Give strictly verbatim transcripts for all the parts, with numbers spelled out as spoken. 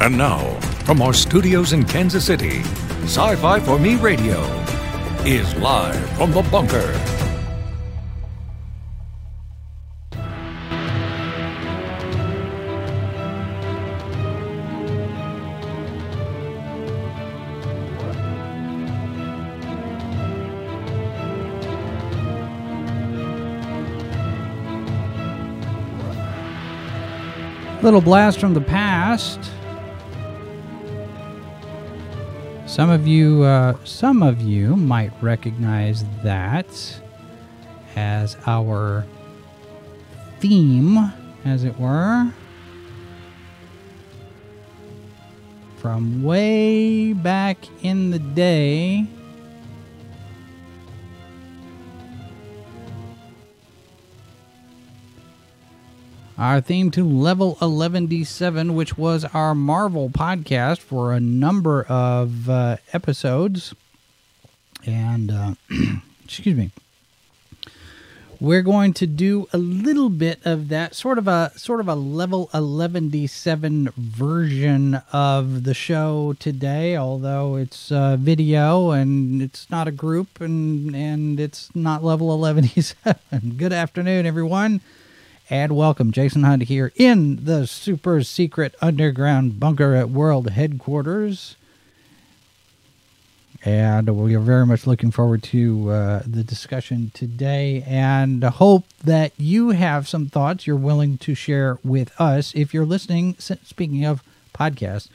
And now, from our studios in Kansas City, Sci-Fi for Me Radio is live from the bunker. Little blast from the past. Some of you, uh, some of you might recognize that as our theme, as it were, from way back in the day. Our theme to Level eleven D seven, which was our Marvel podcast for a number of uh, episodes. And, uh, excuse me, we're going to do a little bit of that, sort of a sort of a Level eleven D seven version of the show today, although it's uh, video and it's not a group and, and it's not Level eleven D seven. Good afternoon, everyone. And welcome, Jason Hunt here in the super secret underground bunker at World Headquarters. And we are very much looking forward to uh, the discussion today and hope that you have some thoughts you're willing to share with us. If you're listening, speaking of podcasts,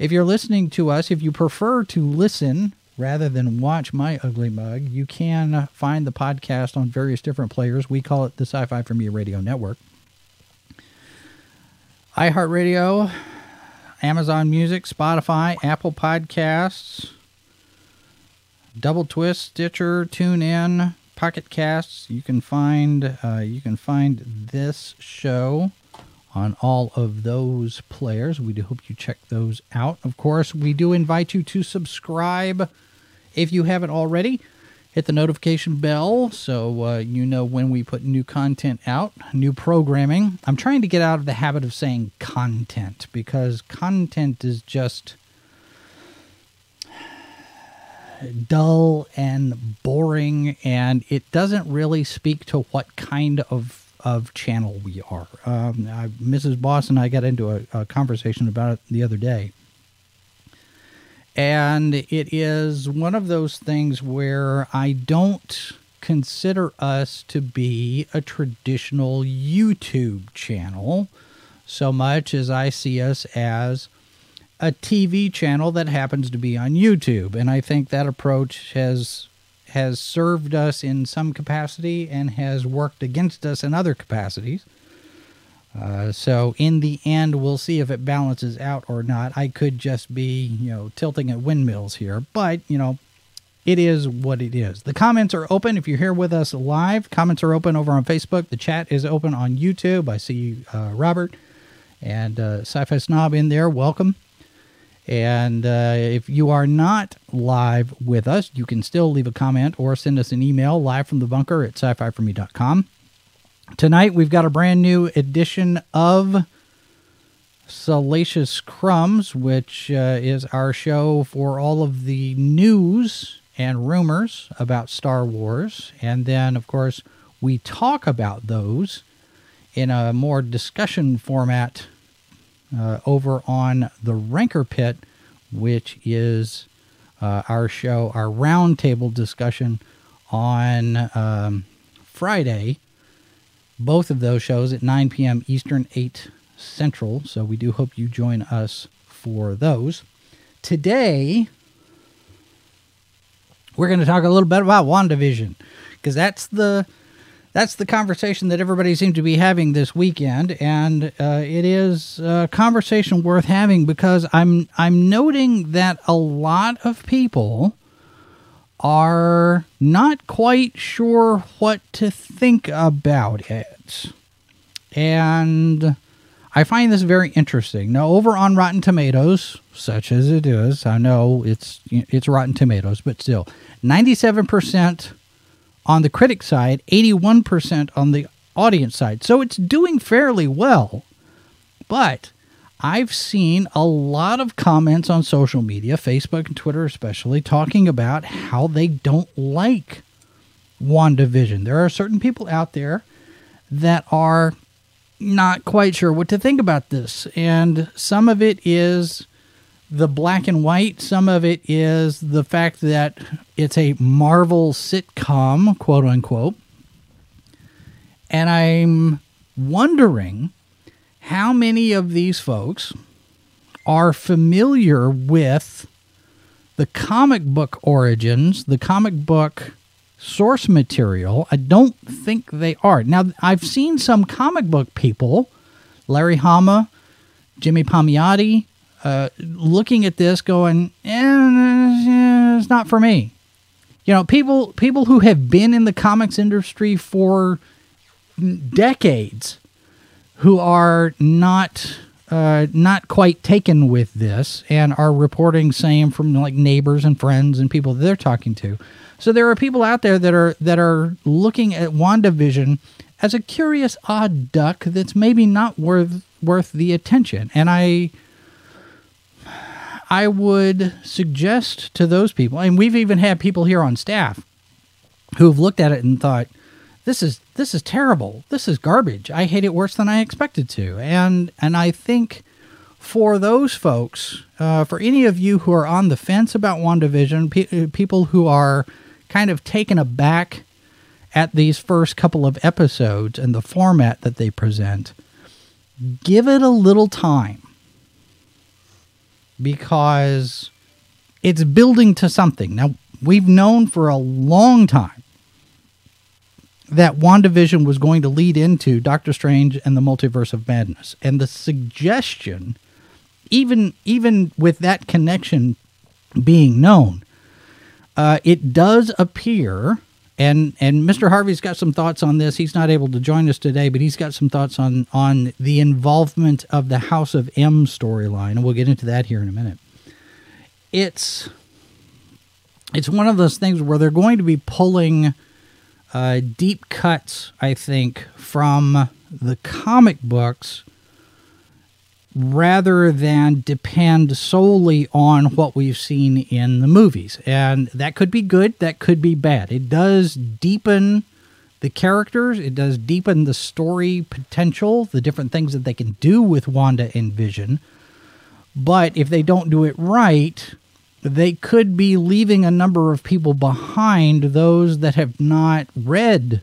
if you're listening to us, if you prefer to listen rather than watch my ugly mug, you can find the podcast on various different players. We call it the Sci-Fi for Me Radio Network. iHeartRadio, Amazon Music, Spotify, Apple Podcasts, Double Twist, Stitcher, TuneIn, Pocket Casts. You can find uh, you can find this show on all of those players. We do hope you check those out. Of course, we do invite you to subscribe. If you haven't already, hit the notification bell so uh, you know when we put new content out, new programming. I'm trying to get out of the habit of saying content because content is just dull and boring, and it doesn't really speak to what kind of of channel we are. Um, I, Missus Boss and I got into a, a conversation about it the other day. And it is one of those things where I don't consider us to be a traditional YouTube channel so much as I see us as a T V channel that happens to be on YouTube. And I think that approach has has served us in some capacity and has worked against us in other capacities. Uh, so in the end, we'll see if it balances out or not. I could just be, you know, tilting at windmills here, but, you know, it is what it is. The comments are open. If you're here with us live, comments are open over on Facebook. The chat is open on YouTube. I see uh, Robert and uh, Sci-Fi Snob in there. Welcome. And uh, if you are not live with us, you can still leave a comment or send us an email live from the bunker at sci fi for me dot com. Tonight, we've got a brand new edition of Salacious Crumbs, which uh, is our show for all of the news and rumors about Star Wars. And then, of course, we talk about those in a more discussion format Uh, over on the Ranker Pit, which is uh, our show, our roundtable discussion on um, Friday. Both of those shows at nine p.m. Eastern, eight Central. So we do hope you join us for those. Today, we're going to talk a little bit about WandaVision, because that's the That's the conversation that everybody seemed to be having this weekend, and uh, it is a conversation worth having because I'm I'm noting that a lot of people are not quite sure what to think about it, and I find this very interesting. Now, over on Rotten Tomatoes, such as it is, I know it's it's Rotten Tomatoes, but still, ninety-seven percent. On the critic side, eighty-one percent on the audience side. So it's doing fairly well. But I've seen a lot of comments on social media, Facebook and Twitter especially, talking about how they don't like WandaVision. There are certain people out there that are not quite sure what to think about this. And some of it is the black and white. Some of it is the fact that it's a Marvel sitcom, quote unquote. And I'm wondering how many of these folks are familiar with the comic book origins, the comic book source material. I don't think they are. Now, I've seen some comic book people, Larry Hama, Jimmy Palmiotti, uh, looking at this going, eh, it's not for me. You know, people people who have been in the comics industry for decades who are not uh, not quite taken with this and are reporting same from like neighbors and friends and people they're talking to. So there are people out there that are that are looking at WandaVision as a curious odd duck that's maybe not worth worth the attention. And I I would suggest to those people, and we've even had people here on staff who've looked at it and thought, This is this is terrible. This is garbage. I hate it worse than I expected to. And and I think for those folks, uh, for any of you who are on the fence about WandaVision, pe- people who are kind of taken aback at these first couple of episodes and the format that they present, give it a little time because it's building to something. Now, we've known for a long time that WandaVision was going to lead into Doctor Strange and the Multiverse of Madness. And the suggestion, even even with that connection being known, uh, it does appear, and and Mister Harvey's got some thoughts on this. He's not able to join us today, but he's got some thoughts on, on the involvement of the House of M storyline, and we'll get into that here in a minute. It's, it's one of those things where they're going to be pulling Uh, deep cuts, I think, from the comic books rather than depend solely on what we've seen in the movies. And that could be good, that could be bad. It does deepen the characters, it does deepen the story potential, the different things that they can do with Wanda and Vision. But if they don't do it right, they could be leaving a number of people behind, those that have not read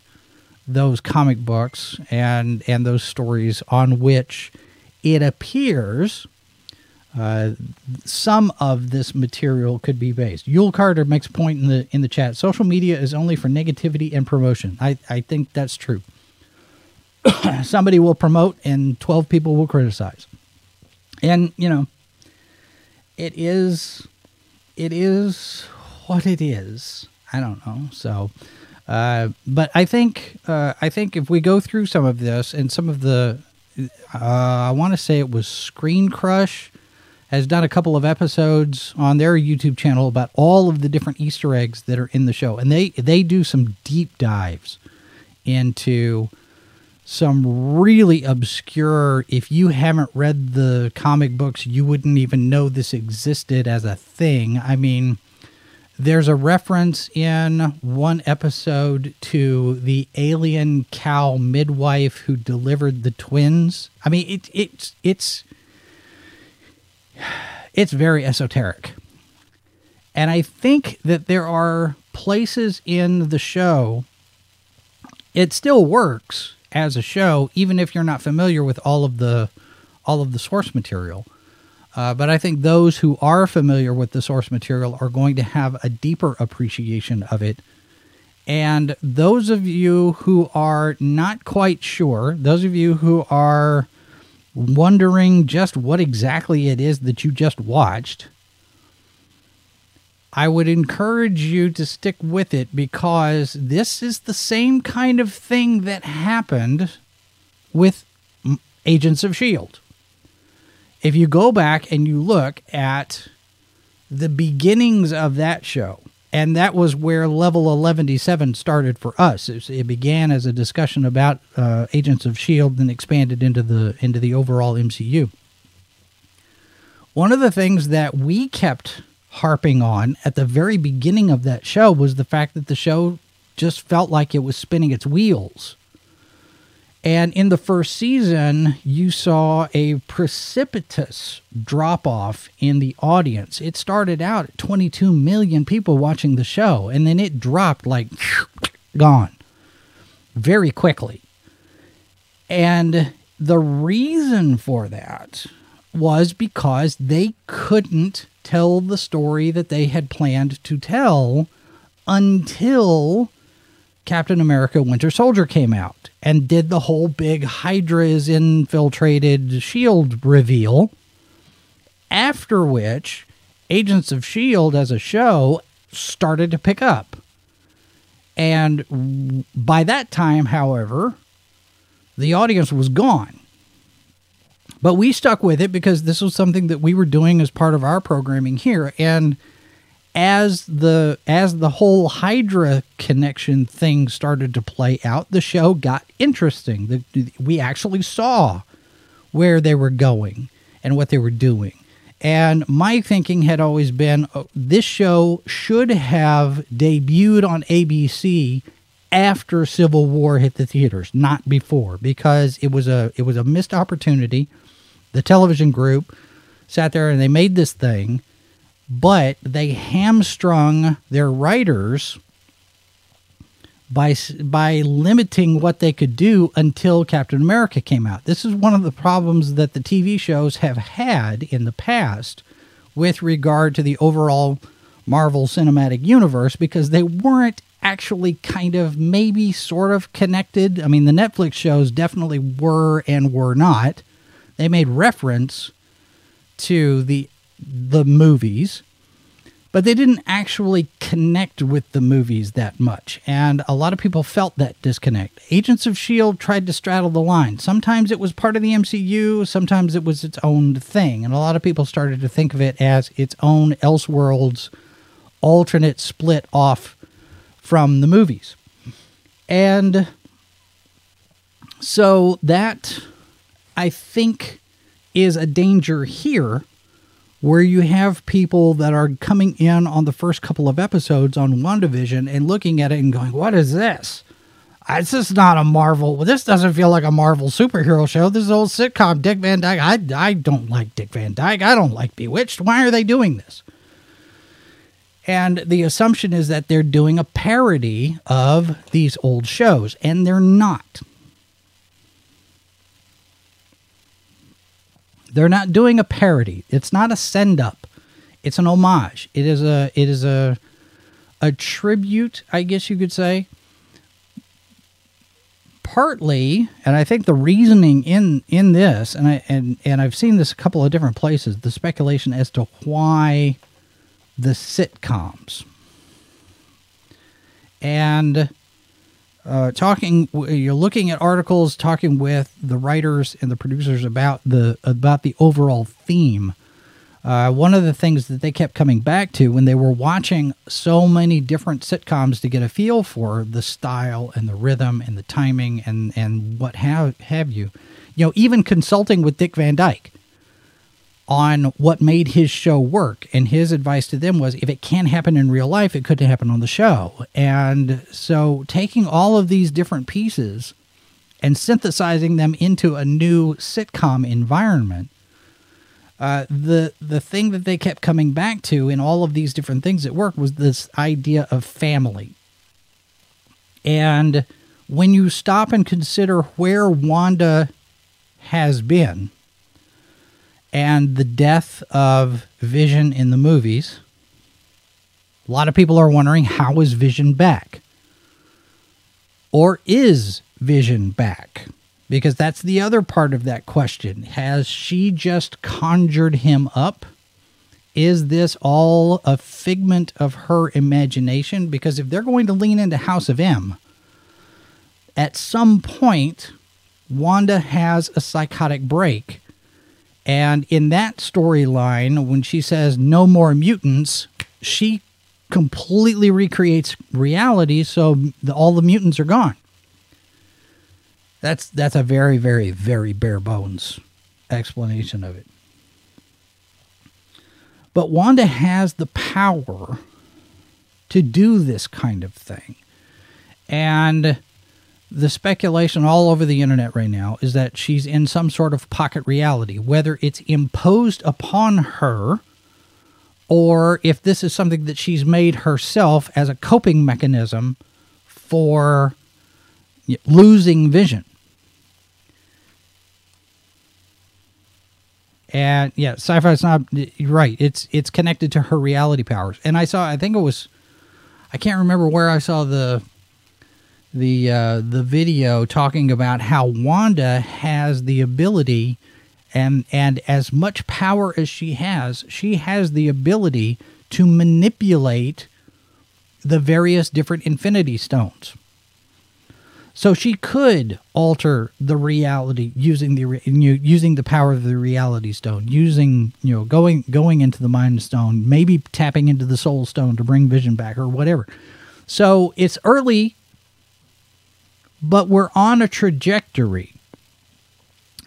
those comic books and and those stories on which it appears uh, some of this material could be based. Yule Carter makes a point in the in the chat. Social media is only for negativity and promotion. I, I think that's true. Somebody will promote and twelve people will criticize. And, you know, it is... It is what it is. I don't know. So, uh, but I think uh, I think if we go through some of this and some of the, uh, I want to say it was Screen Crush has done a couple of episodes on their YouTube channel about all of the different Easter eggs that are in the show, and they they do some deep dives into some really obscure, if you haven't read the comic books, you wouldn't even know this existed as a thing. I mean, there's a reference in one episode to the alien cow midwife who delivered the twins. I mean, it, it, it's, it's very esoteric. And I think that there are places in the show, it still works as a show, even if you're not familiar with all of the all of the source material. Uh, but I think those who are familiar with the source material are going to have a deeper appreciation of it. And those of you who are not quite sure, those of you who are wondering just what exactly it is that you just watched, I would encourage you to stick with it because this is the same kind of thing that happened with Agents of S H I E L D. If you go back and you look at the beginnings of that show, and that was where Level eleven D seven started for us. It began as a discussion about uh, Agents of S H I E L D and expanded into the into the overall M C U. one of the things that we kept harping on at the very beginning of that show was the fact that the show just felt like it was spinning its wheels. And in the first season, you saw a precipitous drop-off in the audience. It started out at twenty-two million people watching the show, and then it dropped like gone very quickly. And the reason for that was because they couldn't tell the story that they had planned to tell until Captain America Winter Soldier came out and did the whole big Hydra is infiltrated S H I E L D reveal, after which Agents of S H I E L D as a show started to pick up. And by that time, however, the audience was gone. But we stuck with it because this was something that we were doing as part of our programming here. And as the as the whole Hydra connection thing started to play out, the show got interesting. The, we actually saw where they were going and what they were doing. And my thinking had always been, oh, this show should have debuted on A B C after Civil War hit the theaters, not before, because it was a it was a missed opportunity. The television group sat there and they made this thing, but they hamstrung their writers by by limiting what they could do until Captain America came out. This is one of the problems that the T V shows have had in the past with regard to the overall Marvel Cinematic Universe, because they weren't actually kind of maybe sort of connected. I mean, the Netflix shows definitely were and were not. They made reference to the the movies, but they didn't actually connect with the movies that much. And a lot of people felt that disconnect. Agents of S H I E L D tried to straddle the line. Sometimes it was part of the M C U, sometimes it was its own thing. And a lot of people started to think of it as its own Elseworlds alternate split off from the movies. And so that, I think, is a danger here, where you have people that are coming in on the first couple of episodes on WandaVision and looking at it and going, what is this? This is not a Marvel. Well, this doesn't feel like a Marvel superhero show. This is an old sitcom, Dick Van Dyke. I, I don't like Dick Van Dyke. I don't like Bewitched. Why are they doing this? And the assumption is that they're doing a parody of these old shows, and they're not. They're not doing a parody. It's not a send-up. It's an homage. It is a it is a a tribute, I guess you could say. Partly, and I think the reasoning in in this, and I and, and I've seen this a couple of different places, the speculation as to why the sitcoms. And uh, talking, you're looking at articles, talking with the writers and the producers about the about the overall theme. Uh, one of the things that they kept coming back to when they were watching so many different sitcoms to get a feel for the style and the rhythm and the timing and and what have have you, you know, even consulting with Dick Van Dyke on what made his show work. And his advice to them was, if it can't happen in real life, it couldn't happen on the show. And so taking all of these different pieces and synthesizing them into a new sitcom environment, uh, the the thing that they kept coming back to in all of these different things that work was this idea of family. And when you stop and consider where Wanda has been, and the death of Vision in the movies, a lot of people are wondering, how is Vision back? Or is Vision back? Because that's the other part of that question. Has she just conjured him up? Is this all a figment of her imagination? Because if they're going to lean into House of M, at some point, Wanda has a psychotic break. And in that storyline, when she says no more mutants, she completely recreates reality, so the, all the mutants are gone. That's that's a very, very, very bare bones explanation of it. But Wanda has the power to do this kind of thing. And the speculation all over the internet right now is that she's in some sort of pocket reality, whether it's imposed upon her or if this is something that she's made herself as a coping mechanism for losing vision. And yeah, sci-fi is not right. It's it's connected to her reality powers. And I saw, I think it was, I can't remember where I saw the the uh, the video talking about how Wanda has the ability, and and as much power as she has, she has the ability to manipulate the various different Infinity Stones. So she could alter the reality using the using the power of the Reality Stone, using, you know, going going into the Mind Stone, maybe tapping into the Soul Stone to bring Vision back or whatever. So it's early, but we're on a trajectory.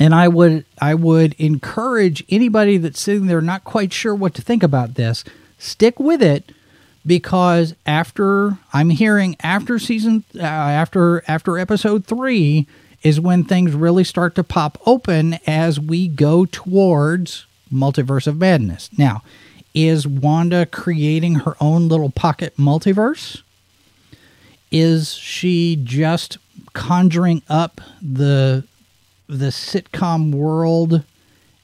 And I would I would encourage anybody that's sitting there not quite sure what to think about this, stick with it. Because after I'm hearing after season uh, after after episode three is when things really start to pop open as we go towards Multiverse of Madness. Now, is Wanda creating her own little pocket multiverse? Is she just conjuring up the the sitcom world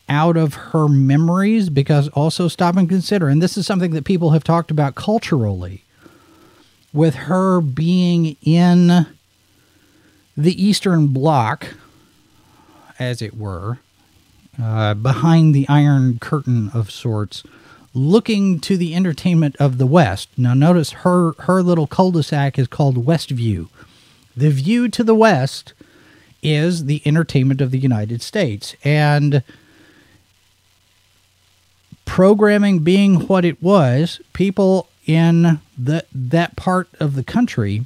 out of her memories? Because also stop and consider, and this is something that people have talked about culturally, with her being in the Eastern Bloc, as it were, uh, behind the Iron Curtain of sorts, looking to the entertainment of the West. Now notice her, her little cul-de-sac is called West View. The view to the West is the entertainment of the United States. And programming being what it was, people in the, that part of the country,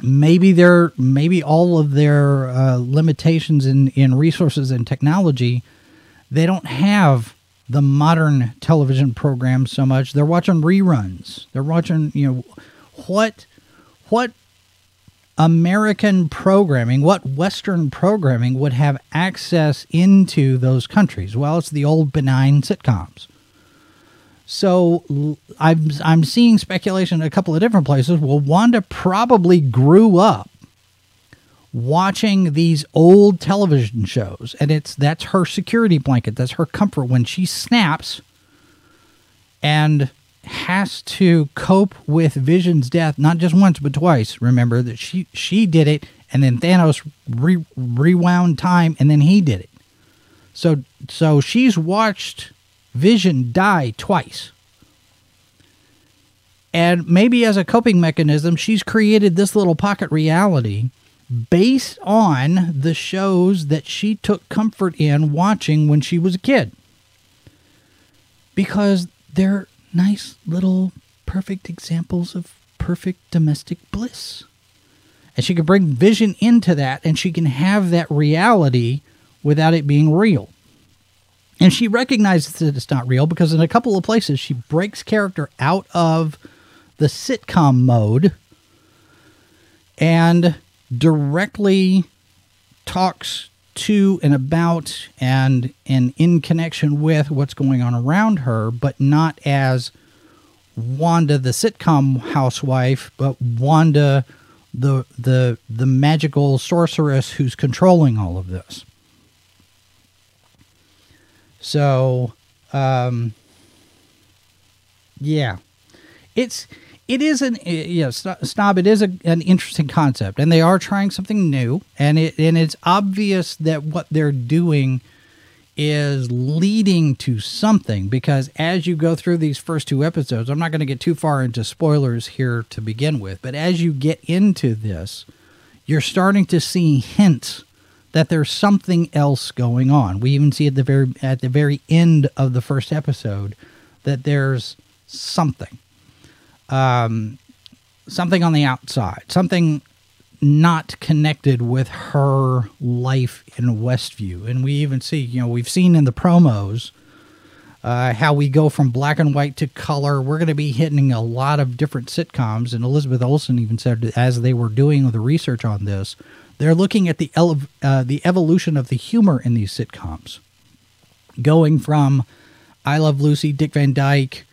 maybe their maybe all of their uh, limitations in, in resources and technology, they don't have the modern television program so much. They're watching reruns. They're watching, you know, what what American programming, what Western programming would have access into those countries? Well, it's the old benign sitcoms. So I'm, I'm seeing speculation in a couple of different places. Well, Wanda probably grew up watching these old television shows, and it's that's her security blanket. That's her comfort when she snaps and has to cope with Vision's death, not just once, but twice. Remember that she she did it, and then Thanos re, rewound time, and then he did it. So so she's watched Vision die twice. And maybe as a coping mechanism, she's created this little pocket reality based on the shows that she took comfort in watching when she was a kid. Because they're nice little perfect examples of perfect domestic bliss. And she can bring Vision into that, and she can have that reality without it being real. And she recognizes that it's not real because in a couple of places she breaks character out of the sitcom mode and directly talks to and about and and in connection with what's going on around her, but not as Wanda the sitcom housewife, but Wanda the the the magical sorceress who's controlling all of this. So um yeah, it's It is an yeah, snob. It is a, an interesting concept, and they are trying something new. And it and it's obvious that what they're doing is leading to something, because as you go through these first two episodes, I'm not going to get too far into spoilers here to begin with, but as you get into this, you're starting to see hints that there's something else going on. We even see at the very at the very end of the first episode that there's something. Um, something on the outside, something not connected with her life in Westview. And we even see, you know, we've seen in the promos uh, how we go from black and white to color. We're going to be hitting a lot of different sitcoms, and Elizabeth Olsen even said as they were doing the research on this, they're looking at the ele- uh, the evolution of the humor in these sitcoms, going from I Love Lucy, Dick Van Dyke,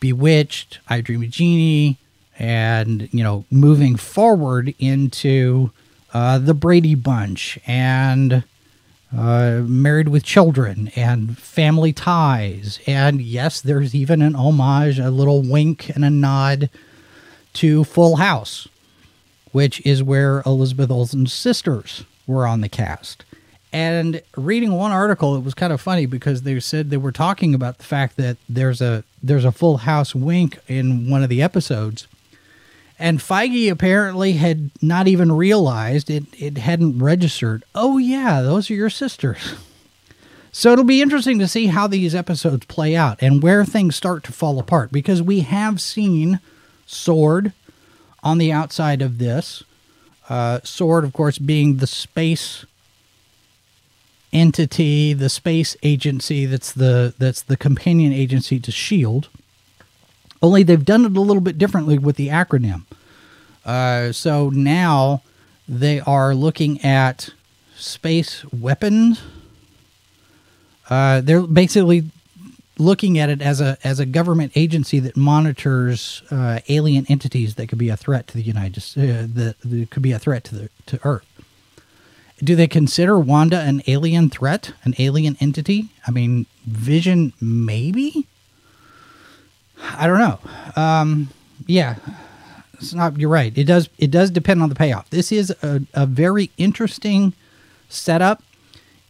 Bewitched, I Dream of Jeannie, and, you know, moving forward into uh, The Brady Bunch and uh, Married with Children and Family Ties. And yes, there's even an homage, a little wink and a nod to Full House, which is where Elizabeth Olsen's sisters were on the cast. And reading one article, it was kind of funny because they said they were talking about the fact that there's a there's a Full House wink in one of the episodes. And Feige apparently had not even realized it, it hadn't registered. Oh, yeah, those are your sisters. So it'll be interesting to see how these episodes play out and where things start to fall apart, because we have seen S W O R D on the outside of this. Uh, S W O R D, of course, being the space entity, the space agency that's the that's the companion agency to S H I E L D. Only they've done it a little bit differently with the acronym. Uh, so now they are looking at space weapons. Uh, they're basically looking at it as a as a government agency that monitors uh, alien entities that could be a threat to the United States, uh, that could be a threat to the to Earth. Do they consider Wanda an alien threat, an alien entity? I mean, Vision, maybe? I don't know. Um, yeah, it's not, you're right. It does it does depend on the payoff. This is a, a very interesting setup.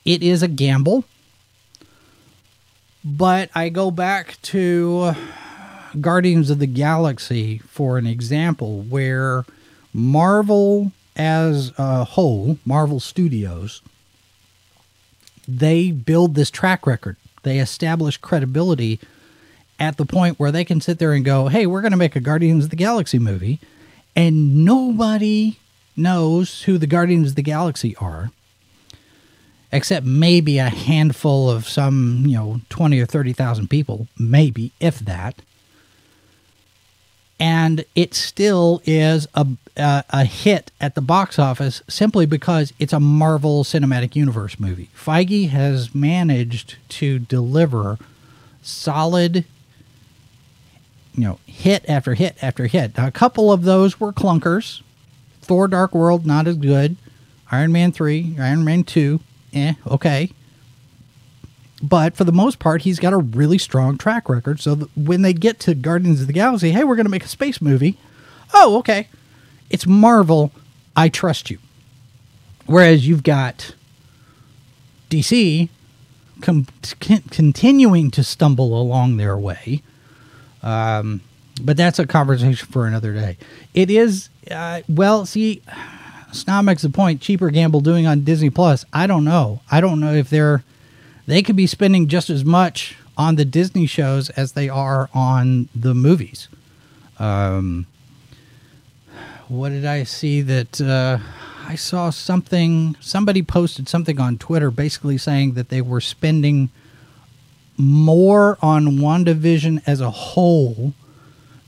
It is a gamble. But I go back to Guardians of the Galaxy for an example where Marvel... as a whole, Marvel Studios, they build this track record. They establish credibility at the point where they can sit there and go, hey, we're going to make a Guardians of the Galaxy movie, and nobody knows who the Guardians of the Galaxy are, except maybe a handful of some, you know, twenty or thirty thousand people, maybe, if that. And it still is a, a a hit at the box office simply because it's a Marvel Cinematic Universe movie. Feige has managed to deliver solid, you know, hit after hit after hit. Now, a couple of those were clunkers. Thor Dark World, not as good. Iron Man three, Iron Man two, eh, okay. But for the most part, he's got a really strong track record. So that when they get to Guardians of the Galaxy, hey, we're going to make a space movie. Oh, okay. It's Marvel. I trust you. Whereas you've got D C com- con- continuing to stumble along their way. Um, but that's a conversation for another day. It is, uh, well, see, Snob makes the point, cheaper gamble doing on Disney Plus. I don't know. I don't know if they're... They could be spending just as much on the Disney shows as they are on the movies. Um, what did I see that uh, I saw something? Somebody posted something on Twitter basically saying that they were spending more on WandaVision as a whole.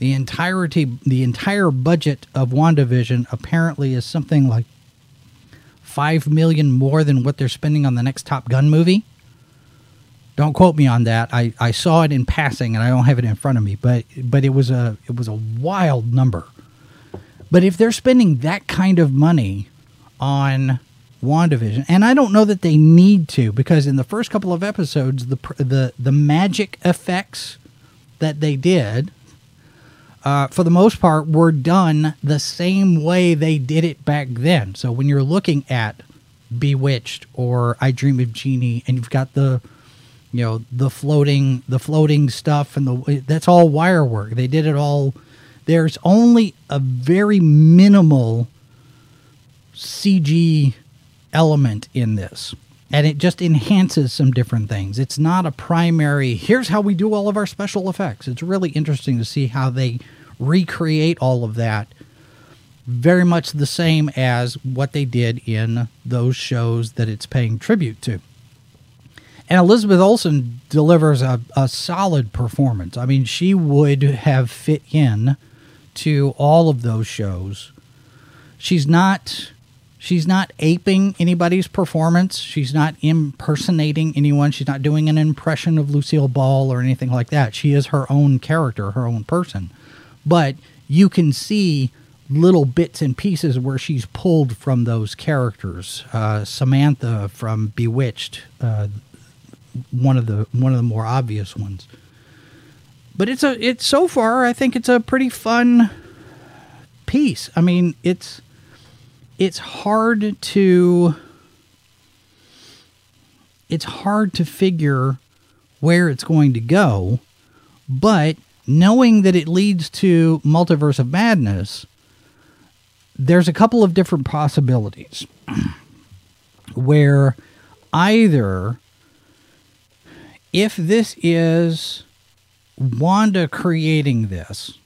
The entirety, the entire budget of WandaVision apparently is something like five million dollars more than what they're spending on the next Top Gun movie. Don't quote me on that. I, I saw it in passing, and I don't have it in front of me. But but it was a it was a wild number. But if they're spending that kind of money on WandaVision, and I don't know that they need to, because in the first couple of episodes, the the the magic effects that they did, uh, for the most part, were done the same way they did it back then. So when you're looking at Bewitched or I Dream of Jeannie, and you've got the You know, the floating the floating stuff, and the that's all wire work. They did it all. There's only a very minimal C G element in this, and it just enhances some different things. It's not a primary, here's how we do all of our special effects. It's really interesting to see how they recreate all of that, very much the same as what they did in those shows that it's paying tribute to. And Elizabeth Olsen delivers a, a solid performance. I mean, she would have fit in to all of those shows. She's not she's not aping anybody's performance. She's not impersonating anyone. She's not doing an impression of Lucille Ball or anything like that. She is her own character, her own person. But you can see little bits and pieces where she's pulled from those characters. Uh, Samantha from Bewitched, uh, one of the one of the more obvious ones. But it's a it's so far I think it's a pretty fun piece. I mean, it's it's hard to it's hard to figure where it's going to go, but knowing that it leads to Multiverse of Madness, there's a couple of different possibilities where either if this is Wanda creating this,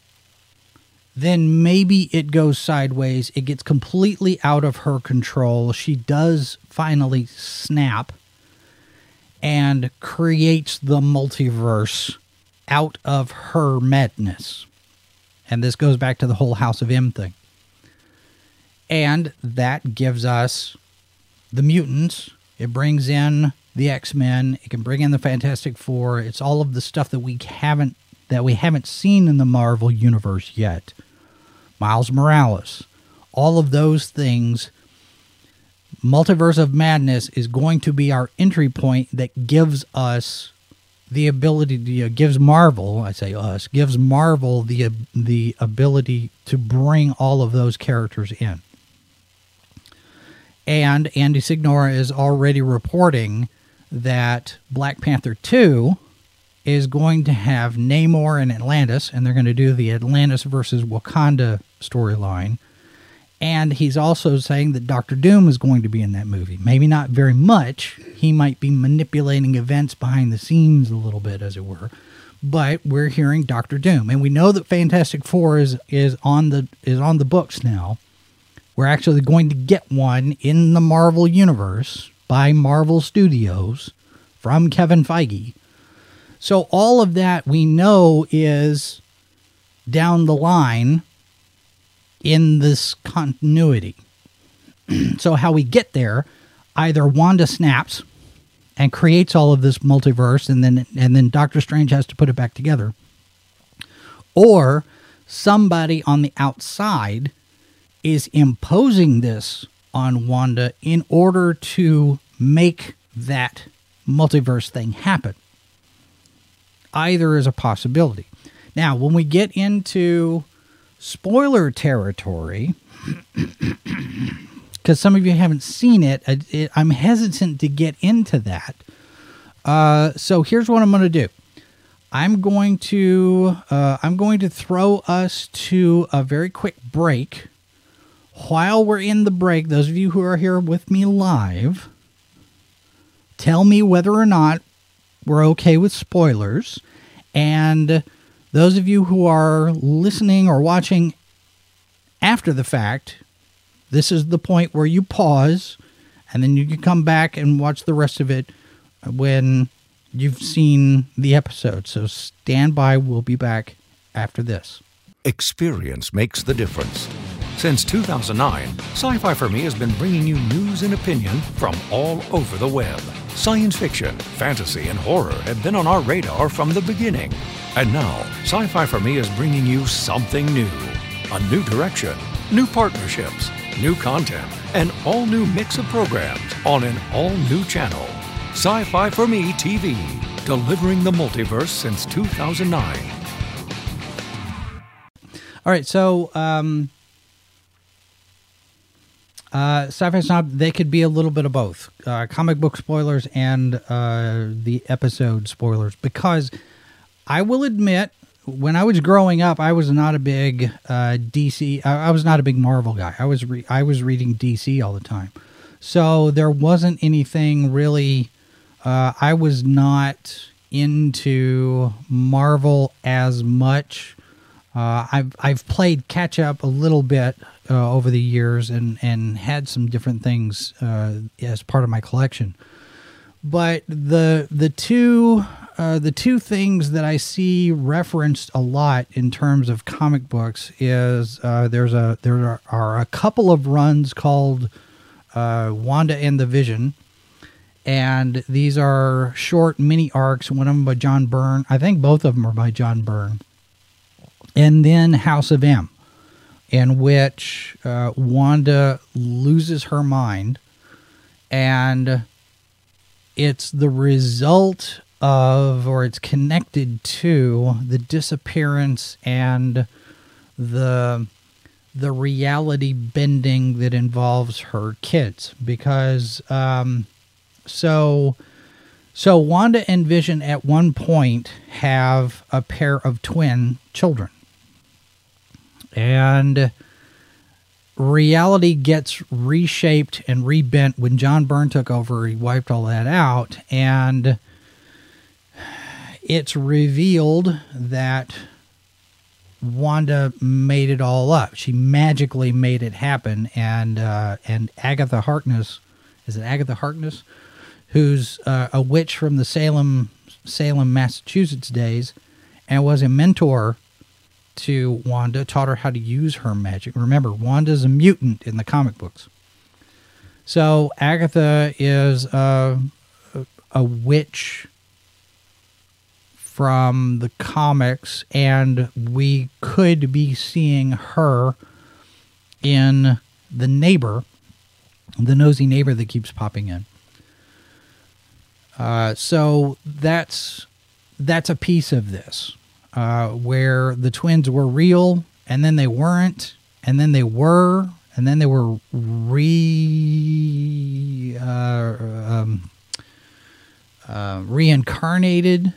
then maybe it goes sideways. It gets completely out of her control. She does finally snap and creates the multiverse out of her madness. And this goes back to the whole House of M thing. And that gives us the mutants. It brings in the X-Men. It can bring in the Fantastic Four. It's all of the stuff that we haven't that we haven't seen in the Marvel universe yet. Miles Morales. All of those things. Multiverse of Madness is going to be our entry point that gives us the ability to, you know, gives Marvel, I say us, gives Marvel the the ability to bring all of those characters in. And Andy Signora is already reporting that Black Panther two is going to have Namor and Atlantis, and they're going to do the Atlantis versus Wakanda storyline. And he's also saying that Doctor Doom is going to be in that movie. Maybe not very much. He might be manipulating events behind the scenes a little bit, as it were. But we're hearing Doctor Doom. And we know that Fantastic Four is, is on the is on the books now. We're actually going to get one in the Marvel Universe by Marvel Studios from Kevin Feige. So all of that we know is down the line in this continuity. So how we get there, either Wanda snaps and creates all of this multiverse and then and then Doctor Strange has to put it back together. Or somebody on the outside is imposing this on Wanda in order to make that multiverse thing happen. Either is a possibility. Now, when we get into spoiler territory, because some of you haven't seen it, it, I'm hesitant to get into that. Uh, so here's what I'm going to do. I'm going to uh, I'm going to throw us to a very quick break. While we're in the break, those of you who are here with me live, tell me whether or not we're okay with spoilers. And those of you who are listening or watching after the fact, this is the point where you pause and then you can come back and watch the rest of it when you've seen the episode. So stand by. We'll be back after this. Experience makes the difference. Since two thousand nine, Sci-Fi for Me has been bringing you news and opinion from all over the web. Science fiction, fantasy, and horror have been on our radar from the beginning. And now, Sci-Fi for Me is bringing you something new. A new direction, new partnerships, new content, an all-new mix of programs on an all-new channel. Sci-Fi for Me T V, delivering the multiverse since two thousand nine. All right, so... Um Uh, Sci-Fi Snob, they could be a little bit of both. Uh, comic book spoilers and uh, the episode spoilers. Because I will admit, when I was growing up, I was not a big uh, D C... I, I was not a big Marvel guy. I was re- I was reading D C all the time. So there wasn't anything really... Uh, I was not into Marvel as much. Uh, I've, I've played catch-up a little bit... Uh, over the years and, and had some different things uh, as part of my collection. But the the two uh, the two things that I see referenced a lot in terms of comic books is uh, there's a there are, are a couple of runs called uh, Wanda and the Vision, and these are short mini arcs. One of them by John Byrne, I think both of them are by John Byrne, and then House of M, in which uh, Wanda loses her mind, and it's the result of, or it's connected to, the disappearance and the the reality bending that involves her kids. Because um, so so Wanda and Vision at one point have a pair of twin children, and reality gets reshaped and rebent. When John Byrne took over, he wiped all that out, and it's revealed that Wanda made it all up. She magically made it happen, and uh, and Agatha Harkness, is it Agatha Harkness, who's uh, a witch from the Salem, Salem, Massachusetts days, and was a mentor to Wanda, taught her how to use her magic. Remember, Wanda's a mutant in the comic books. So Agatha is a, a witch from the comics, and we could be seeing her in The Neighbor, the nosy neighbor that keeps popping in. Uh, so that's that's a piece of this. Uh, where the twins were real, and then they weren't, and then they were, and then they were re uh, um, uh, reincarnated,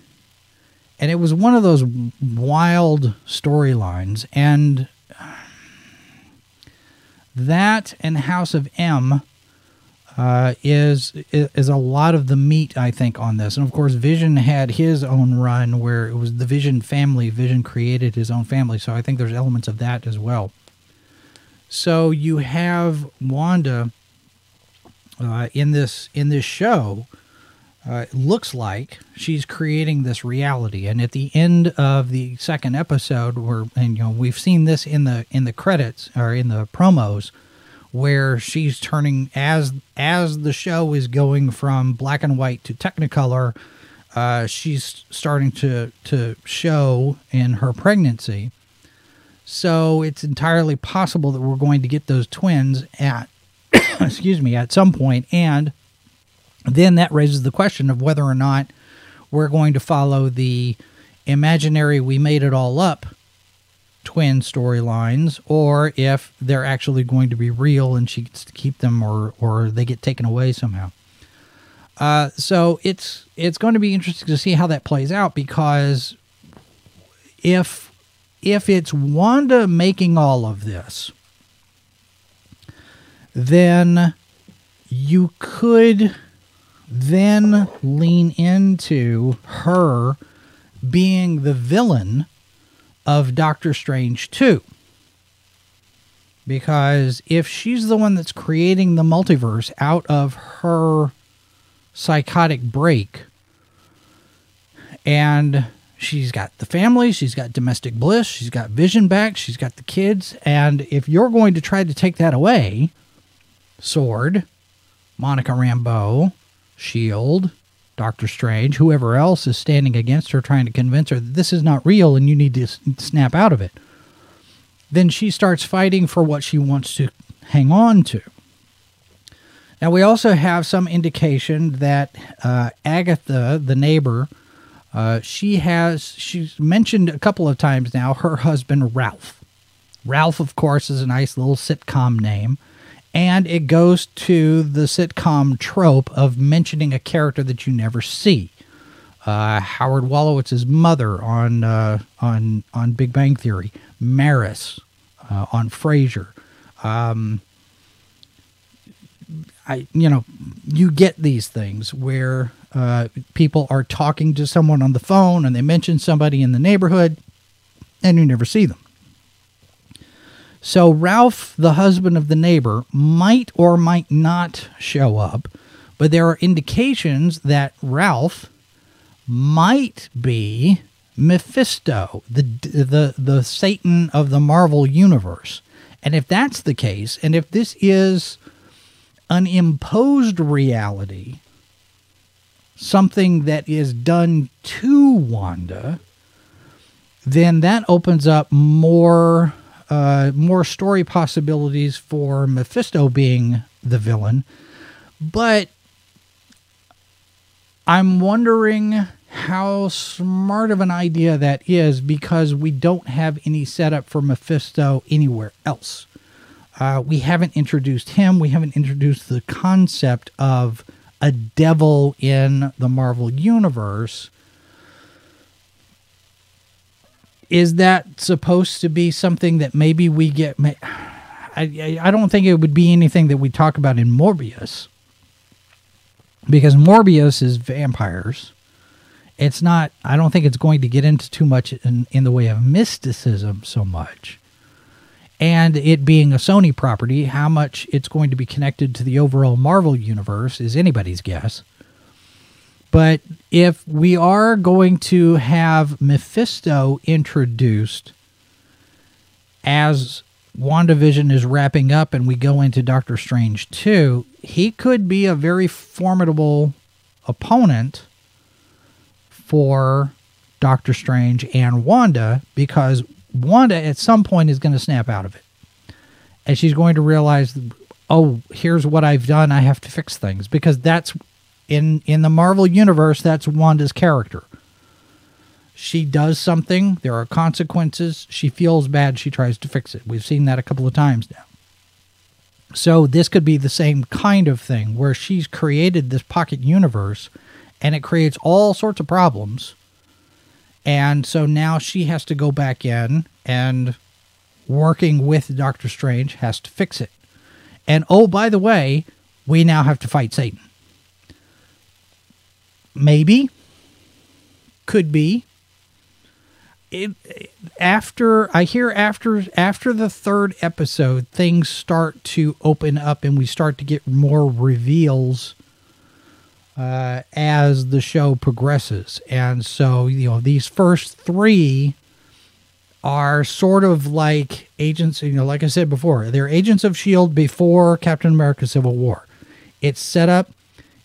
and it was one of those wild storylines. And that and House of M uh, is is a lot of the meat, I think, on this. And of course, Vision had his own run where it was the Vision family. Vision created his own family, so I think there's elements of that as well. So you have Wanda uh, in this in this show. Uh, it looks like she's creating this reality, and at the end of the second episode, where and you know we've seen this in the in the credits or in the promos, where she's turning, as as the show is going from black and white to Technicolor, uh, she's starting to, to show in her pregnancy. So it's entirely possible that we're going to get those twins at, excuse me, at some point. And then that raises the question of whether or not we're going to follow the imaginary we made it all up twin storylines, or if they're actually going to be real and she gets to keep them, or or they get taken away somehow. Uh, so it's it's going to be interesting to see how that plays out, because if if it's Wanda making all of this, then you could then lean into her being the villain of Doctor Strange two, because if she's the one that's creating the multiverse out of her psychotic break, and she's got the family, she's got domestic bliss, she's got Vision back, she's got the kids, and if you're going to try to take that away, S W O R D, Monica Rambeau, S H I E L D, Doctor Strange, whoever else is standing against her, trying to convince her that this is not real and you need to snap out of it, then she starts fighting for what she wants to hang on to. Now, we also have some indication that uh, Agatha, the neighbor, uh, she has, she's mentioned a couple of times now, her husband, Ralph. Ralph, of course, is a nice little sitcom name. And it goes to the sitcom trope of mentioning a character that you never see. Uh, Howard Walowitz's mother on uh, on on Big Bang Theory, Maris uh, on Frasier. Um, I you know you get these things where uh, people are talking to someone on the phone and they mention somebody in the neighborhood, and you never see them. So Ralph, the husband of the neighbor, might or might not show up, But there are indications that Ralph might be Mephisto, the the the Satan of the Marvel Universe. And if that's the case, and if this is an imposed reality, something that is done to Wanda, then that opens up more uh, more story possibilities for Mephisto being the villain. But I'm wondering how smart of an idea that is, because we don't have any setup for Mephisto anywhere else. Uh, we haven't introduced him. We haven't introduced the concept of a devil in the Marvel Universe. Is that supposed to be something that maybe we get... I, I don't think it would be anything that we talk about in Morbius, because Morbius is vampires. It's not, I don't think it's going to get into too much in, in the way of mysticism so much. And it being a Sony property, how much it's going to be connected to the overall Marvel universe is anybody's guess. But if we are going to have Mephisto introduced as WandaVision is wrapping up and we go into Doctor Strange two, he could be a very formidable opponent for Doctor Strange and Wanda, because Wanda at some point is going to snap out of it. And she's going to realize, oh, here's what I've done. I have to fix things. Because that's, in, in the Marvel Universe, that's Wanda's character. She does something. There are consequences. She feels bad. She tries to fix it. We've seen that a couple of times now. So this could be the same kind of thing, where she's created this pocket universe, and it creates all sorts of problems. And so now she has to go back in and, working with Doctor Strange, has to fix it. And oh, by the way, we now have to fight Satan. Maybe. Could be. It, after I hear after after the third episode, things start to open up and we start to get more reveals Uh, as the show progresses. And so, you know, these first three are sort of like agents, you know, like I said before, they're Agents of S H I E L D before Captain America Civil War. It's set up,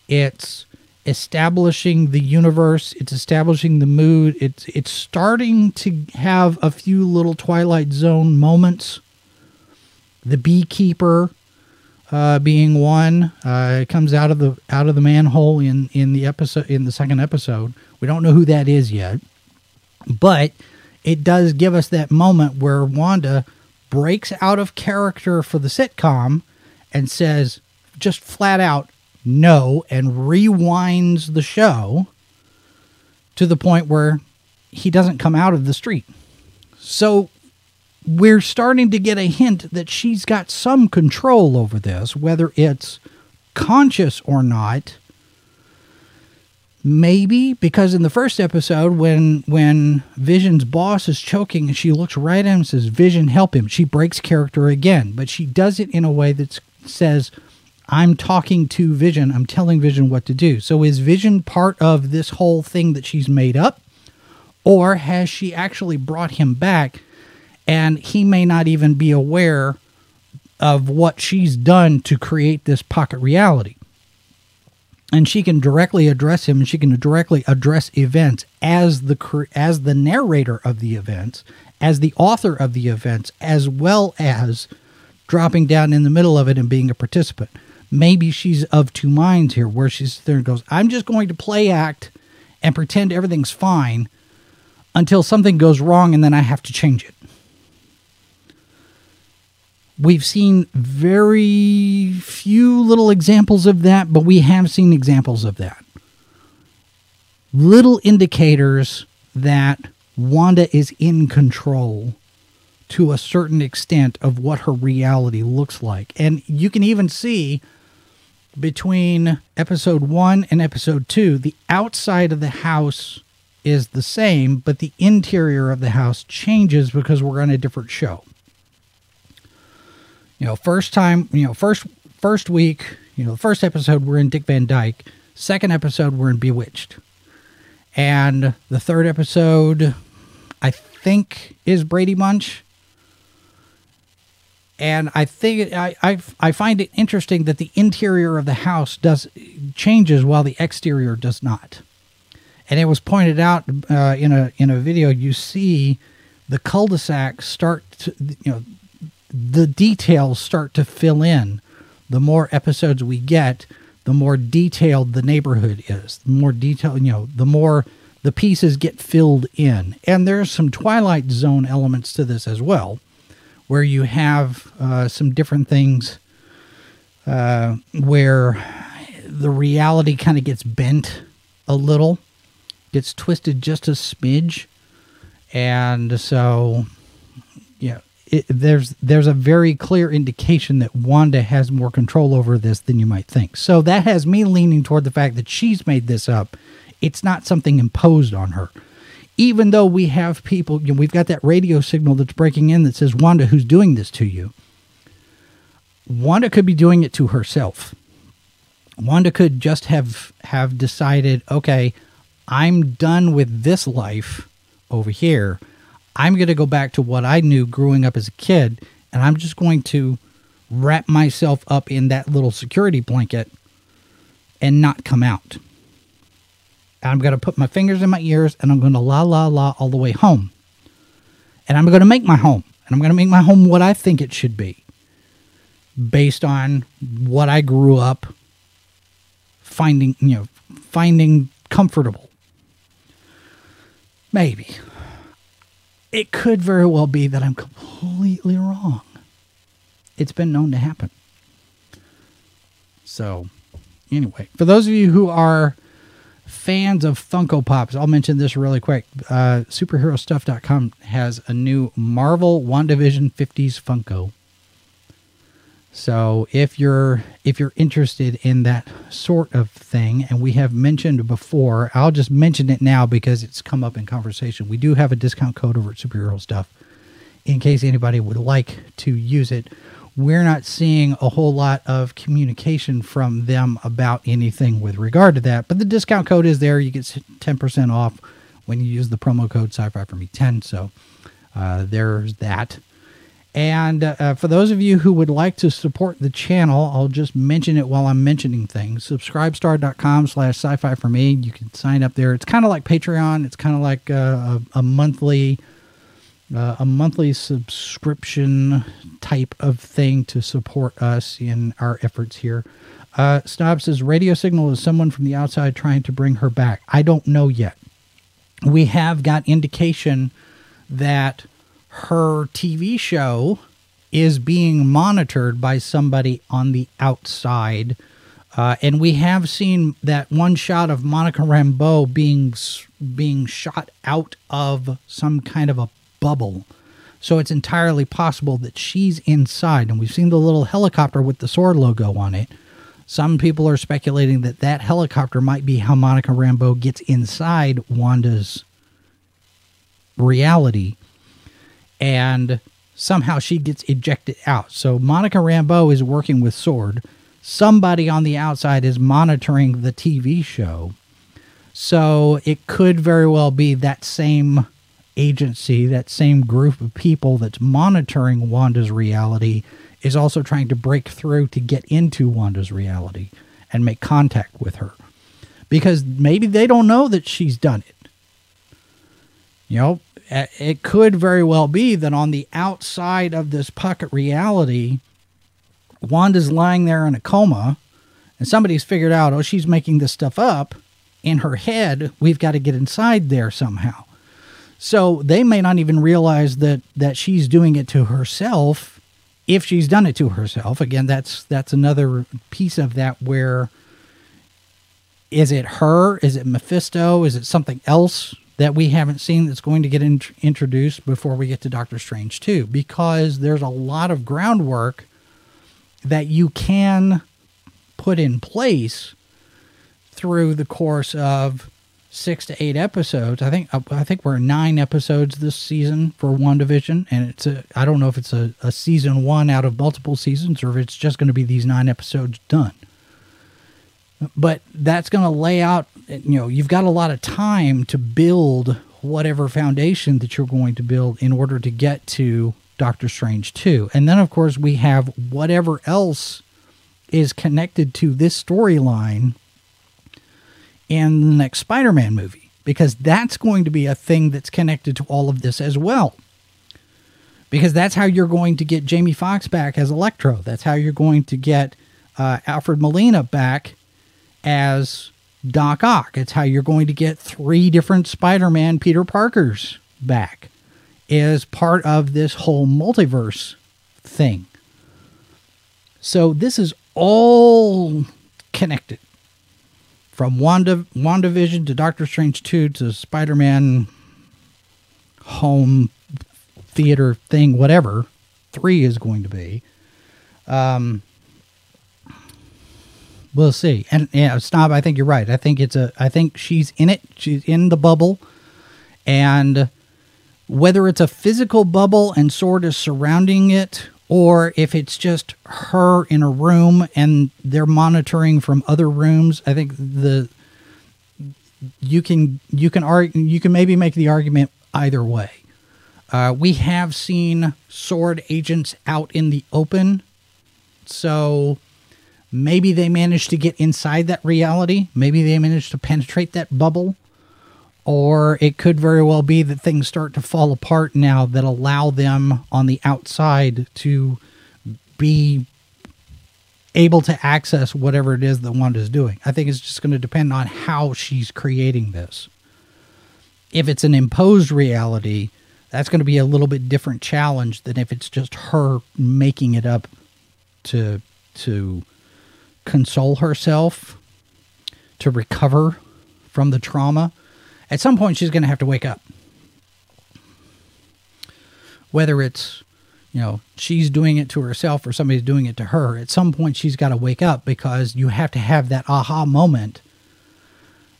it's establishing the universe, it's establishing the mood, it's, it's starting to have a few little Twilight Zone moments. The Beekeeper Uh, being one, uh, it comes out of the out of the manhole in in the episode in the second episode. We don't know who that is yet, but it does give us that moment where Wanda breaks out of character for the sitcom and says just flat out no, and rewinds the show to the point where he doesn't come out of the street. So we're starting to get a hint that she's got some control over this, whether it's conscious or not. Maybe, because in the first episode, when when Vision's boss is choking and she looks right at him and says, "Vision, help him," she breaks character again. But she does it in a way that says, I'm talking to Vision, I'm telling Vision what to do. So is Vision part of this whole thing that she's made up? Or has she actually brought him back? And he may not even be aware of what she's done to create this pocket reality. And she can directly address him, and she can directly address events as the as the narrator of the events, as the author of the events, as well as dropping down in the middle of it and being a participant. Maybe she's of two minds here, where she's there and goes, I'm just going to play act and pretend everything's fine until something goes wrong, and then I have to change it. We've seen very few little examples of that, but we have seen examples of that. Little indicators that Wanda is in control to a certain extent of what her reality looks like. And you can even see between episode one and episode two, the outside of the house is the same, but the interior of the house changes because we're on a different show. You know, first time, you know, first first week, You know, the first episode, we're in Dick Van Dyke. Second episode, we're in Bewitched. And the third episode, I think, is Brady Bunch. And I think I, I I find it interesting that the interior of the house does changes while the exterior does not. And it was pointed out uh, in a in a video. You see the cul-de-sac start to, you know, the details start to fill in. The more episodes we get, the more detailed the neighborhood is. The more detail, you know, the more the pieces get filled in. And there's some Twilight Zone elements to this as well, where you have uh, some different things uh, where the reality kind of gets bent a little, gets twisted just a smidge. And so, you know, it, there's, there's a very clear indication that Wanda has more control over this than you might think. So that has me leaning toward the fact that she's made this up. It's not something imposed on her. Even though we have people, you know, we've got that radio signal that's breaking in that says, Wanda, who's doing this to you? Wanda could be doing it to herself. Wanda could just have, have decided, okay, I'm done with this life over here. I'm going to go back to what I knew growing up as a kid, and I'm just going to wrap myself up in that little security blanket and not come out. I'm going to put my fingers in my ears, and I'm going to la, la, la all the way home. And I'm going to make my home. And I'm going to make my home what I think it should be, based on what I grew up finding, you know, finding comfortable. Maybe. It could very well be that I'm completely wrong. It's been known to happen. So, anyway, for those of you who are fans of Funko Pops, I'll mention this really quick. Uh, superhero stuff dot com has a new Marvel WandaVision fifties Funko. So if you're if you're interested in that sort of thing, and we have mentioned before, I'll just mention it now because it's come up in conversation. We do have a discount code over at Superhero Stuff in case anybody would like to use it. We're not seeing a whole lot of communication from them about anything with regard to that. But the discount code is there. You get ten percent off when you use the promo code Sci Fi For Me ten. So uh, there's that. And uh, for those of you who would like to support the channel, I'll just mention it while I'm mentioning things. Subscribestar dot com slash Sci Fi For Me. You can sign up there. It's kind of like Patreon. It's kind of like uh, a, a monthly... Uh, a monthly subscription type of thing to support us in our efforts here. Uh, Snob says, radio signal is someone from the outside trying to bring her back. I don't know yet. We have got indication that her T V show is being monitored by somebody on the outside. Uh, and we have seen that one shot of Monica Rambeau being, being shot out of some kind of a bubble. So it's entirely possible that she's inside, and we've seen the little helicopter with the S W O R D logo on it. Some people are speculating that that helicopter might be how Monica Rambeau gets inside Wanda's reality, and somehow she gets ejected out. So Monica Rambeau is working with S W O R D. Somebody on the outside is monitoring the T V show. So it could very well be that same agency, that same group of people that's monitoring Wanda's reality, is also trying to break through to get into Wanda's reality and make contact with her, because maybe they don't know that she's done it. You know, it could very well be that on the outside of this pocket reality, Wanda's lying there in a coma, and somebody's figured out, oh, she's making this stuff up in her head. We've got to get inside there somehow. So they may not even realize that, that she's doing it to herself, if she's done it to herself. Again, that's that's another piece of that, where is it her? Is it Mephisto? Is it something else that we haven't seen that's going to get in, introduced before we get to Doctor Strange two? Because there's a lot of groundwork that you can put in place through the course of six to eight episodes. I think I think we're nine episodes this season for WandaVision, and it's a, I don't know if it's a, a season one out of multiple seasons, or if it's just going to be these nine episodes done. But that's going to lay out, you know, you've got a lot of time to build whatever foundation that you're going to build in order to get to Doctor Strange two. And then, of course, we have whatever else is connected to this storyline in the next Spider-Man movie, because that's going to be a thing that's connected to all of this as well. Because that's how you're going to get Jamie Foxx back as Electro. That's how you're going to get uh, Alfred Molina back as Doc Ock. It's how you're going to get three different Spider-Man Peter Parkers back as part of this whole multiverse thing. So this is all connected. From Wanda, WandaVision to Doctor Strange two to Spider-Man home theater thing, whatever. Three is going to be. Um, we'll see. And yeah, Snob, I think you're right. I think it's a. I think she's in it. She's in the bubble, and whether it's a physical bubble and S W O R D is surrounding it, or if it's just her in a room and they're monitoring from other rooms, I think the you can you can argue you can maybe make the argument either way. Uh, we have seen S W O R D agents out in the open, so maybe they managed to get inside that reality. Maybe they managed to penetrate that bubble, or it could very well be that things start to fall apart now that allow them on the outside to be able to access whatever it is that Wanda's doing. I think it's just going to depend on how she's creating this. If it's an imposed reality, that's going to be a little bit different challenge than if it's just her making it up to to console herself, to recover from the trauma. At some point, she's going to have to wake up. Whether it's, you know, she's doing it to herself or somebody's doing it to her, at some point she's got to wake up, because you have to have that aha moment,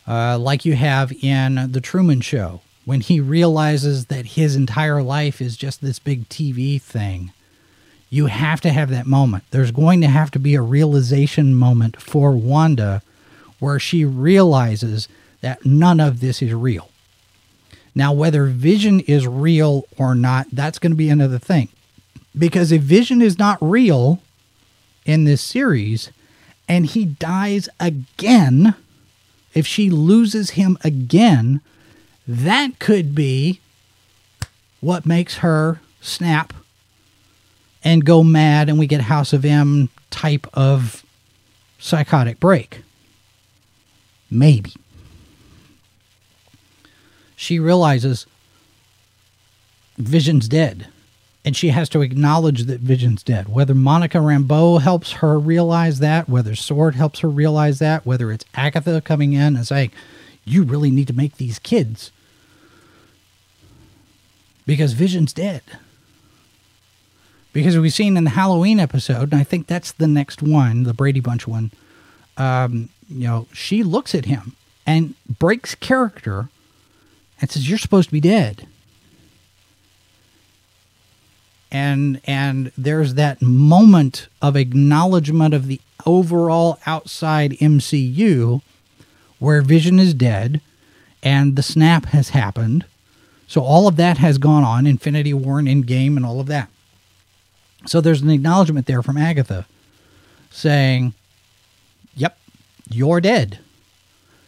uh, like you have in The Truman Show, when he realizes that his entire life is just this big T V thing. You have to have that moment. There's going to have to be a realization moment for Wanda where she realizes that none of this is real. Now, whether Vision is real or not, that's going to be another thing. Because if Vision is not real in this series, and he dies again, if she loses him again, that could be what makes her snap and go mad, and we get House of M type of psychotic break. Maybe. She realizes Vision's dead, and she has to acknowledge that Vision's dead. Whether Monica Rambeau helps her realize that, whether S W O R D helps her realize that, whether it's Agatha coming in and saying, you really need to make these kids because Vision's dead. Because we've seen in the Halloween episode, and I think that's the next one, the Brady Bunch one, um, you know, she looks at him and breaks character and says, you're supposed to be dead. And and there's that moment of acknowledgement of the overall outside M C U where Vision is dead and the snap has happened. So all of that has gone on, Infinity War and Endgame and all of that. So there's an acknowledgement there from Agatha saying, yep, you're dead.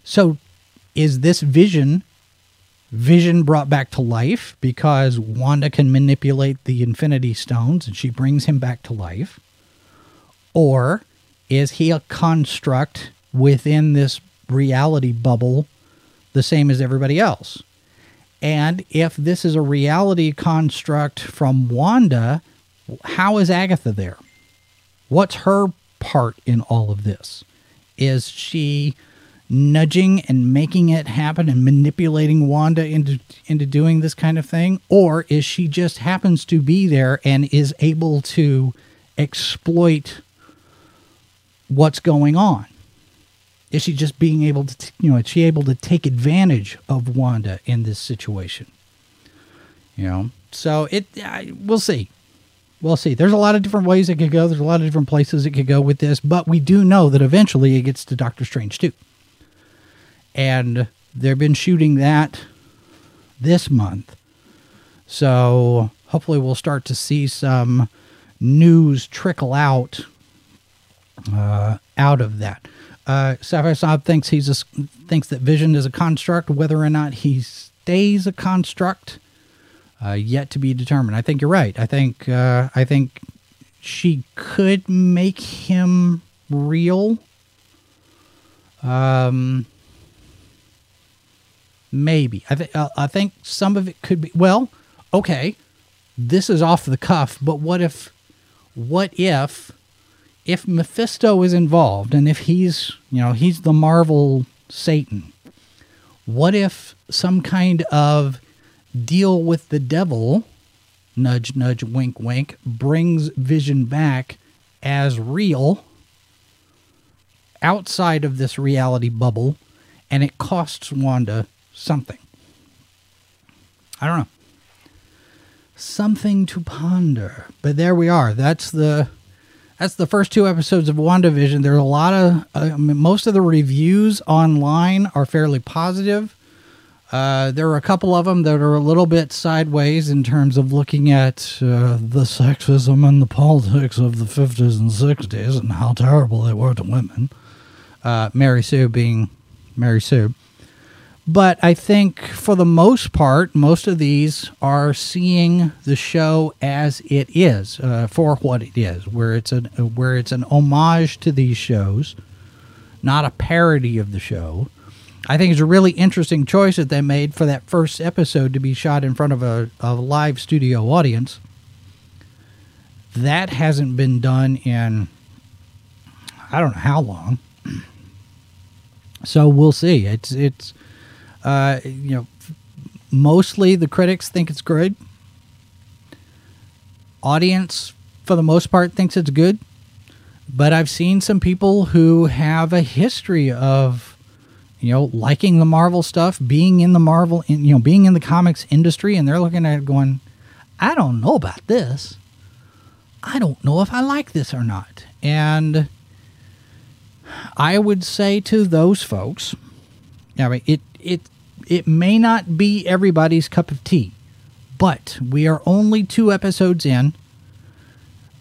So is this Vision... Vision brought back to life because Wanda can manipulate the Infinity Stones and she brings him back to life? Or is he a construct within this reality bubble the same as everybody else? And if this is a reality construct from Wanda, how is Agatha there? What's her part in all of this? Is she nudging and making it happen and manipulating Wanda into into doing this kind of thing? Or is she just happens to be there and is able to exploit what's going on? Is she just being able to, t- you know, is she able to take advantage of Wanda in this situation? You know, so it, I, we'll see. we'll see. There's a lot of different ways it could go. There's a lot of different places it could go with this, but we do know that eventually it gets to Doctor Strange too. And they've been shooting that this month. So hopefully we'll start to see some news trickle out uh, out of that. Uh, Sapphire Sob thinks he's a, thinks that Vision is a construct. Whether or not he stays a construct, uh, yet to be determined. I think you're right. I think uh, I think she could make him real. Um, maybe I think uh, I think some of it could be. Well, okay, this is off the cuff, but what if what if if Mephisto is involved, and if he's, you know, he's the Marvel Satan, what if some kind of deal with the devil, nudge, nudge, wink, wink, brings Vision back as real outside of this reality bubble, and it costs Wanda something? I don't know. Something to ponder. But there we are. That's the... That's the first two episodes of WandaVision. There's a lot of, uh, most of the reviews online are fairly positive. Uh, there are a couple of them that are a little bit sideways in terms of looking at uh, the sexism and the politics of the fifties and sixties and how terrible they were to women. Uh, Mary Sue being Mary Sue. But I think for the most part, most of these are seeing the show as it is, uh, for what it is, where it's an where it's an homage to these shows, not a parody of the show. I think it's a really interesting choice that they made for that first episode to be shot in front of a, a live studio audience. That hasn't been done in I don't know how long. So we'll see. It's it's. Uh, you know, mostly the critics think it's good. Audience, for the most part, thinks it's good. But I've seen some people who have a history of, you know, liking the Marvel stuff, being in the Marvel, in, you know, being in the comics industry, and they're looking at it going, I don't know about this. I don't know if I like this or not. And I would say to those folks, I mean, it, It it may not be everybody's cup of tea, but we are only two episodes in.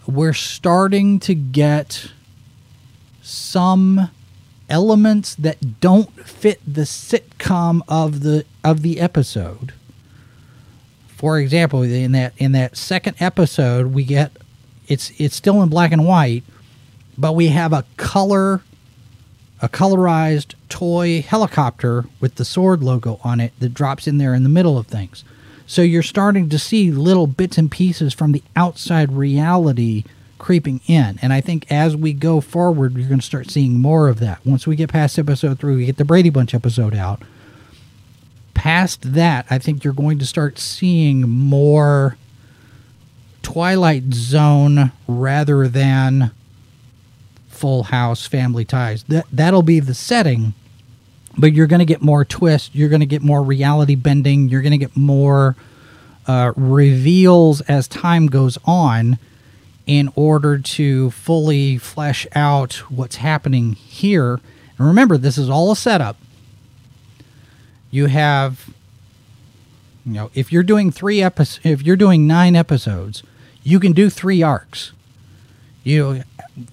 We're starting to get some elements that don't fit the sitcom of the of the episode. For example, in that in that second episode, we get it's it's still in black and white, but we have a color. A colorized toy helicopter with the S W O R D logo on it that drops in there in the middle of things. So you're starting to see little bits and pieces from the outside reality creeping in. And I think as we go forward, you're going to start seeing more of that. Once we get past episode three, we get the Brady Bunch episode out. Past that, I think you're going to start seeing more Twilight Zone rather than Full House, Family Ties. That, that'll be the setting, but you're going to get more twist. You're going to get more reality bending. You're going to get more uh, reveals as time goes on in order to fully flesh out what's happening here. And remember, this is all a setup. You have, you know, if you're doing three episodes, if you're doing nine episodes, you can do three arcs. You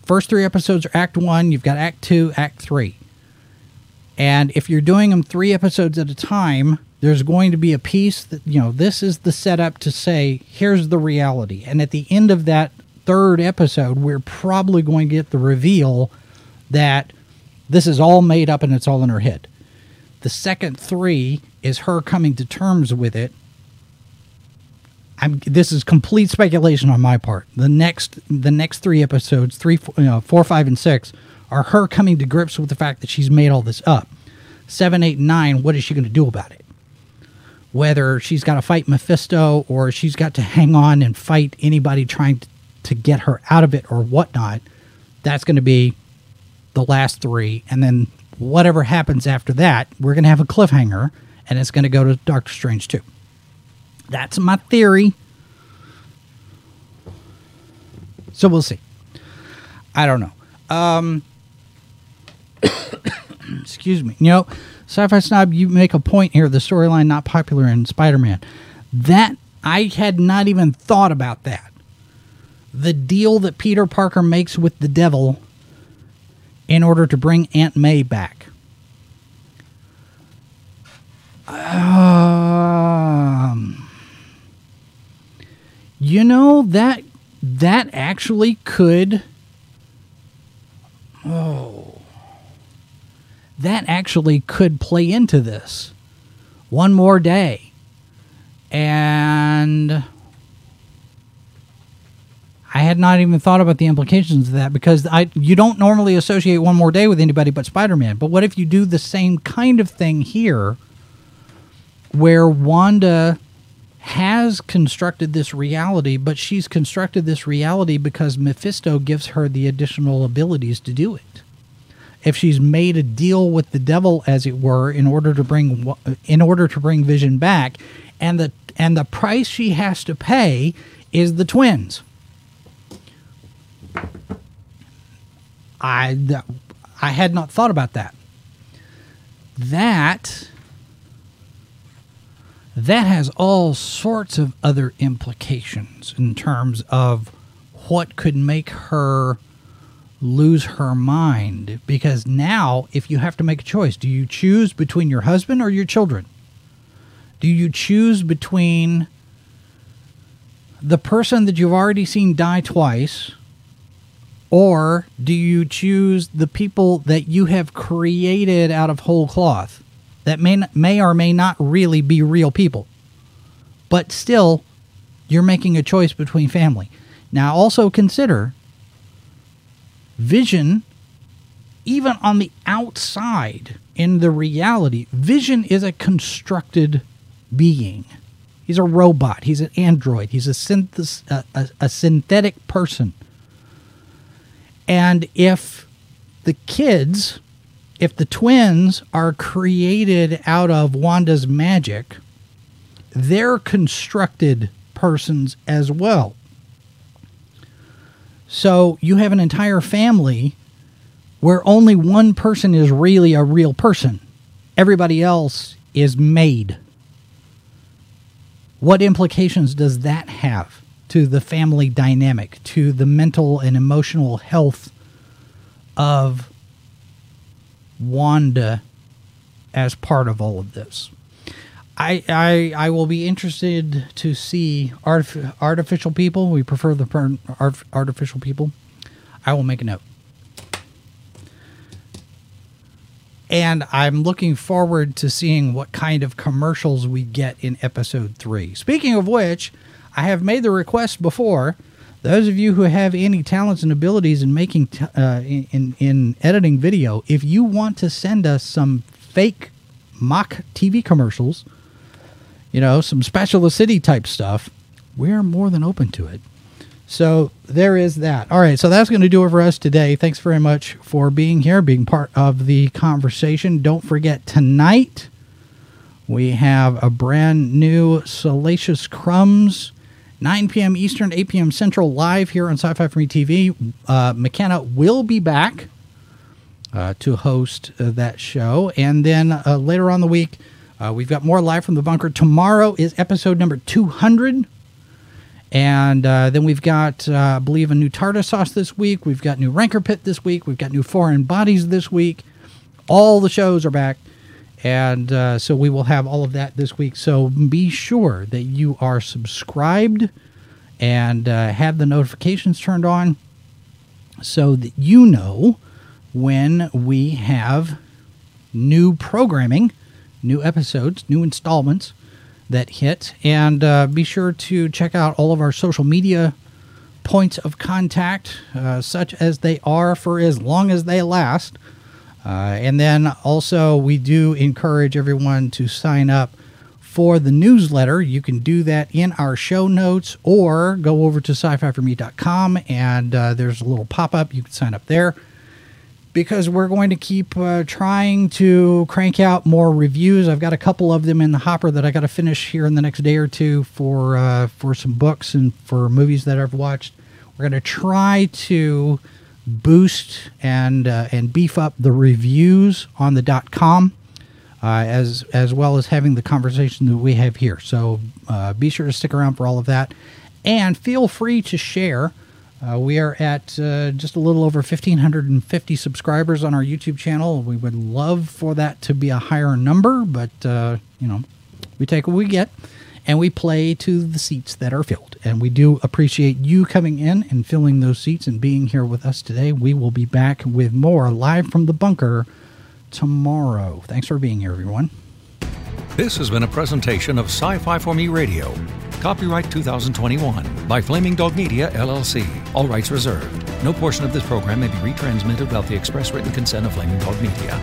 first three episodes are act one, you've got act two, act three. And if you're doing them three episodes at a time, there's going to be a piece that, you know, this is the setup to say, here's the reality. And at the end of that third episode, we're probably going to get the reveal that this is all made up and it's all in her head. The second three is her coming to terms with it. I'm, this is complete speculation on my part. The next, the next three episodes, three, four, you know, four, five, and six, are her coming to grips with the fact that she's made all this up. Seven, eight, nine. What is she going to do about it? Whether she's got to fight Mephisto or she's got to hang on and fight anybody trying to, to get her out of it or whatnot, that's going to be the last three. And then whatever happens after that, we're going to have a cliffhanger, and it's going to go to Doctor Strange two. That's my theory. So we'll see. I don't know. Um, excuse me. You know, Sci-Fi Snob, you make a point here. The storyline not popular in Spider-Man. That, I had not even thought about that. The deal that Peter Parker makes with the devil in order to bring Aunt May back. Um, you know, that that actually could... Oh. That actually could play into this. One More Day. And... I had not even thought about the implications of that, because I you don't normally associate One More Day with anybody but Spider-Man. But what if you do the same kind of thing here, where Wanda has constructed this reality, but she's constructed this reality because Mephisto gives her the additional abilities to do it. If she's made a deal with the devil, as it were, in order to bring in order to bring Vision back, and the and the price she has to pay is the twins. I, I had not thought about that. That, that has all sorts of other implications in terms of what could make her lose her mind. Because now, if you have to make a choice, do you choose between your husband or your children? Do you choose between the person that you've already seen die twice... Or do you choose the people that you have created out of whole cloth that may may or may not really be real people? But still, you're making a choice between family. Now, also consider Vision, even on the outside, in the reality, Vision is a constructed being. He's a robot. He's an android. He's a, synth- a, a, a synthetic person. And if the kids, if the twins are created out of Wanda's magic, they're constructed persons as well. So you have an entire family where only one person is really a real person. Everybody else is made. What implications does that have? To the family dynamic, to the mental and emotional health of Wanda as part of all of this. I I, I will be interested to see artif- artificial people. We prefer the term art- artificial people. I will make a note. And I'm looking forward to seeing what kind of commercials we get in episode three. Speaking of which... I have made the request before. Those of you who have any talents and abilities in making t- uh, in in editing video, if you want to send us some fake mock T V commercials, you know, some Spatula City type stuff, we're more than open to it. So there is that. All right, so that's going to do it for us today. Thanks very much for being here, being part of the conversation. Don't forget tonight we have a brand new Salacious Crumbs. nine p.m. Eastern, eight p.m. Central, live here on Sci-Fi for Me T V. Uh, McKenna will be back uh, to host uh, that show. And then uh, later on the week, uh, we've got more Live from the Bunker. Tomorrow is episode number two hundred. And uh, then we've got, uh, I believe, a new tartar sauce this week. We've got new Rancor Pit this week. We've got new Foreign Bodies this week. All the shows are back. And uh, so we will have all of that this week. So be sure that you are subscribed and uh, have the notifications turned on so that you know when we have new programming, new episodes, new installments that hit. And uh, be sure to check out all of our social media points of contact, uh, such as they are for as long as they last. Uh, and then also we do encourage everyone to sign up for the newsletter. You can do that in our show notes or go over to sci fi for me dot com and uh, there's a little pop-up. You can sign up there because we're going to keep uh, trying to crank out more reviews. I've got a couple of them in the hopper that I got to finish here in the next day or two for, uh, for some books and for movies that I've watched. We're going to try to boost and uh, and beef up the reviews on the .com uh, as as well as having the conversation that we have here. So uh, be sure to stick around for all of that, and feel free to share. Uh, we are at uh, just a little over one thousand five hundred fifty subscribers on our YouTube channel. We would love for that to be a higher number, but uh, you know, we take what we get. And we play to the seats that are filled. And we do appreciate you coming in and filling those seats and being here with us today. We will be back with more Live from the Bunker tomorrow. Thanks for being here, everyone. This has been a presentation of Sci-Fi for Me Radio. Copyright two thousand twenty-one by Flaming Dog Media, L L C. All rights reserved. No portion of this program may be retransmitted without the express written consent of Flaming Dog Media.